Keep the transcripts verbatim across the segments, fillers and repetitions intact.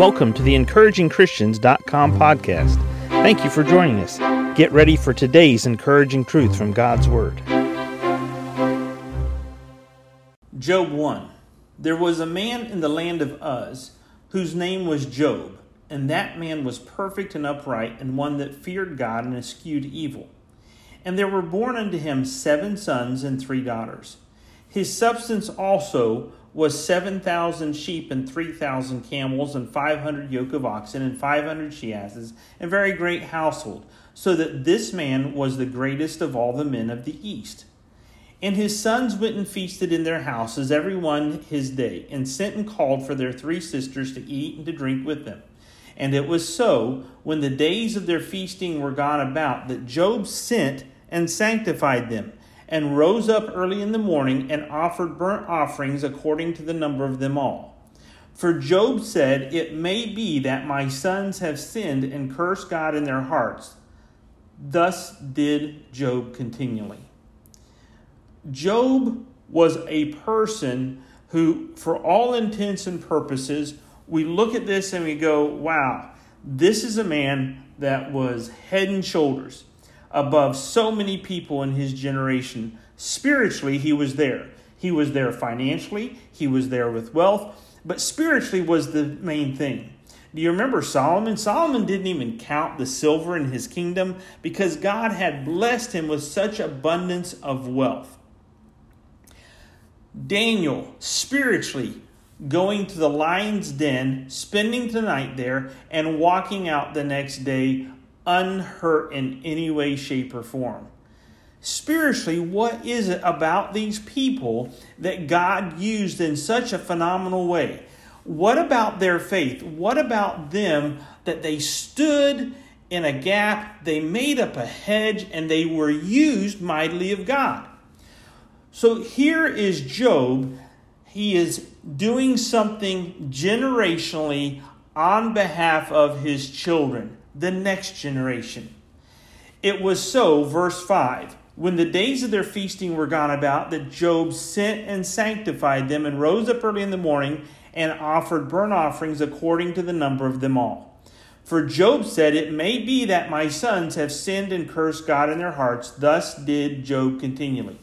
Welcome to the encouraging christians dot com podcast. Thank you for joining us. Get ready for today's encouraging truth from God's Word. Job one. There was a man in the land of Uz whose name was Job, and that man was perfect and upright, and one that feared God and eschewed evil. And there were born unto him seven sons and three daughters. His substance also was seven thousand sheep and three thousand camels and five hundred yoke of oxen and five hundred she-asses, a very great household, so that this man was the greatest of all the men of the east. And his sons went and feasted in their houses, every one his day, and sent and called for their three sisters to eat and to drink with them. And it was so, when the days of their feasting were gone about, that Job sent and sanctified them, and rose up early in the morning, and offered burnt offerings according to the number of them all. For Job said, "It may be that my sons have sinned and cursed God in their hearts." Thus did Job continually. Job was a person who, for all intents and purposes, we look at this and we go, wow, this is a man that was head and shoulders above so many people in his generation. Spiritually, he was there. He was there financially. He was there with wealth. But spiritually was the main thing. Do you remember Solomon? Solomon didn't even count the silver in his kingdom because God had blessed him with such abundance of wealth. Daniel, spiritually, going to the lion's den, spending the night there, and walking out the next day unhurt in any way, shape, or form. Spiritually, what is it about these people that God used in such a phenomenal way? What about their faith? What about them that they stood in a gap, they made up a hedge, and they were used mightily of God? So here is Job. He is doing something generationally on behalf of his children, the next generation. It was so, verse five, when the days of their feasting were gone about, that Job sent and sanctified them and rose up early in the morning and offered burnt offerings according to the number of them all. For Job said, "It may be that my sons have sinned and cursed God in their hearts." Thus did Job continually.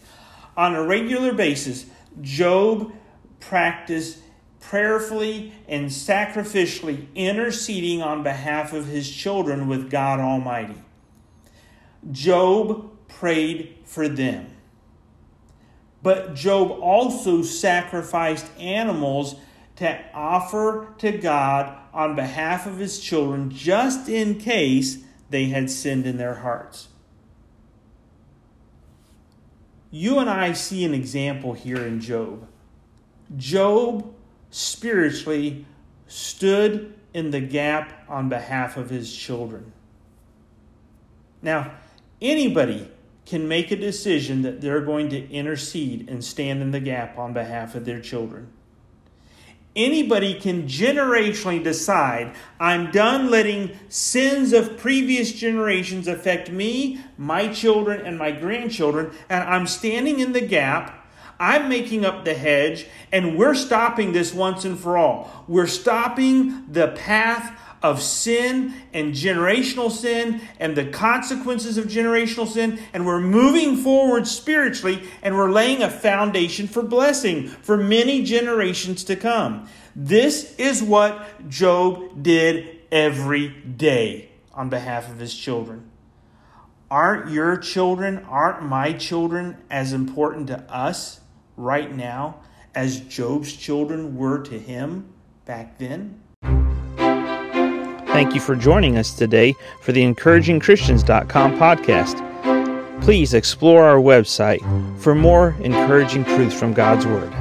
On a regular basis, Job practiced prayerfully and sacrificially interceding on behalf of his children with God Almighty. Job prayed for them. But Job also sacrificed animals to offer to God on behalf of his children, just in case they had sinned in their hearts. You and I see an example here in Job. Job spiritually stood in the gap on behalf of his children. Now, anybody can make a decision that they're going to intercede and stand in the gap on behalf of their children. Anybody can generationally decide, I'm done letting sins of previous generations affect me, my children, and my grandchildren, and I'm standing in the gap, I'm making up the hedge, and we're stopping this once and for all. We're stopping the path of sin and generational sin and the consequences of generational sin, and we're moving forward spiritually, and we're laying a foundation for blessing for many generations to come. This is what Job did every day on behalf of his children. Aren't your children, aren't my children as important to us right now as Job's children were to him back then? Thank you for joining us today for the encouraging christians dot com podcast. Please explore our website for more encouraging truths from God's Word.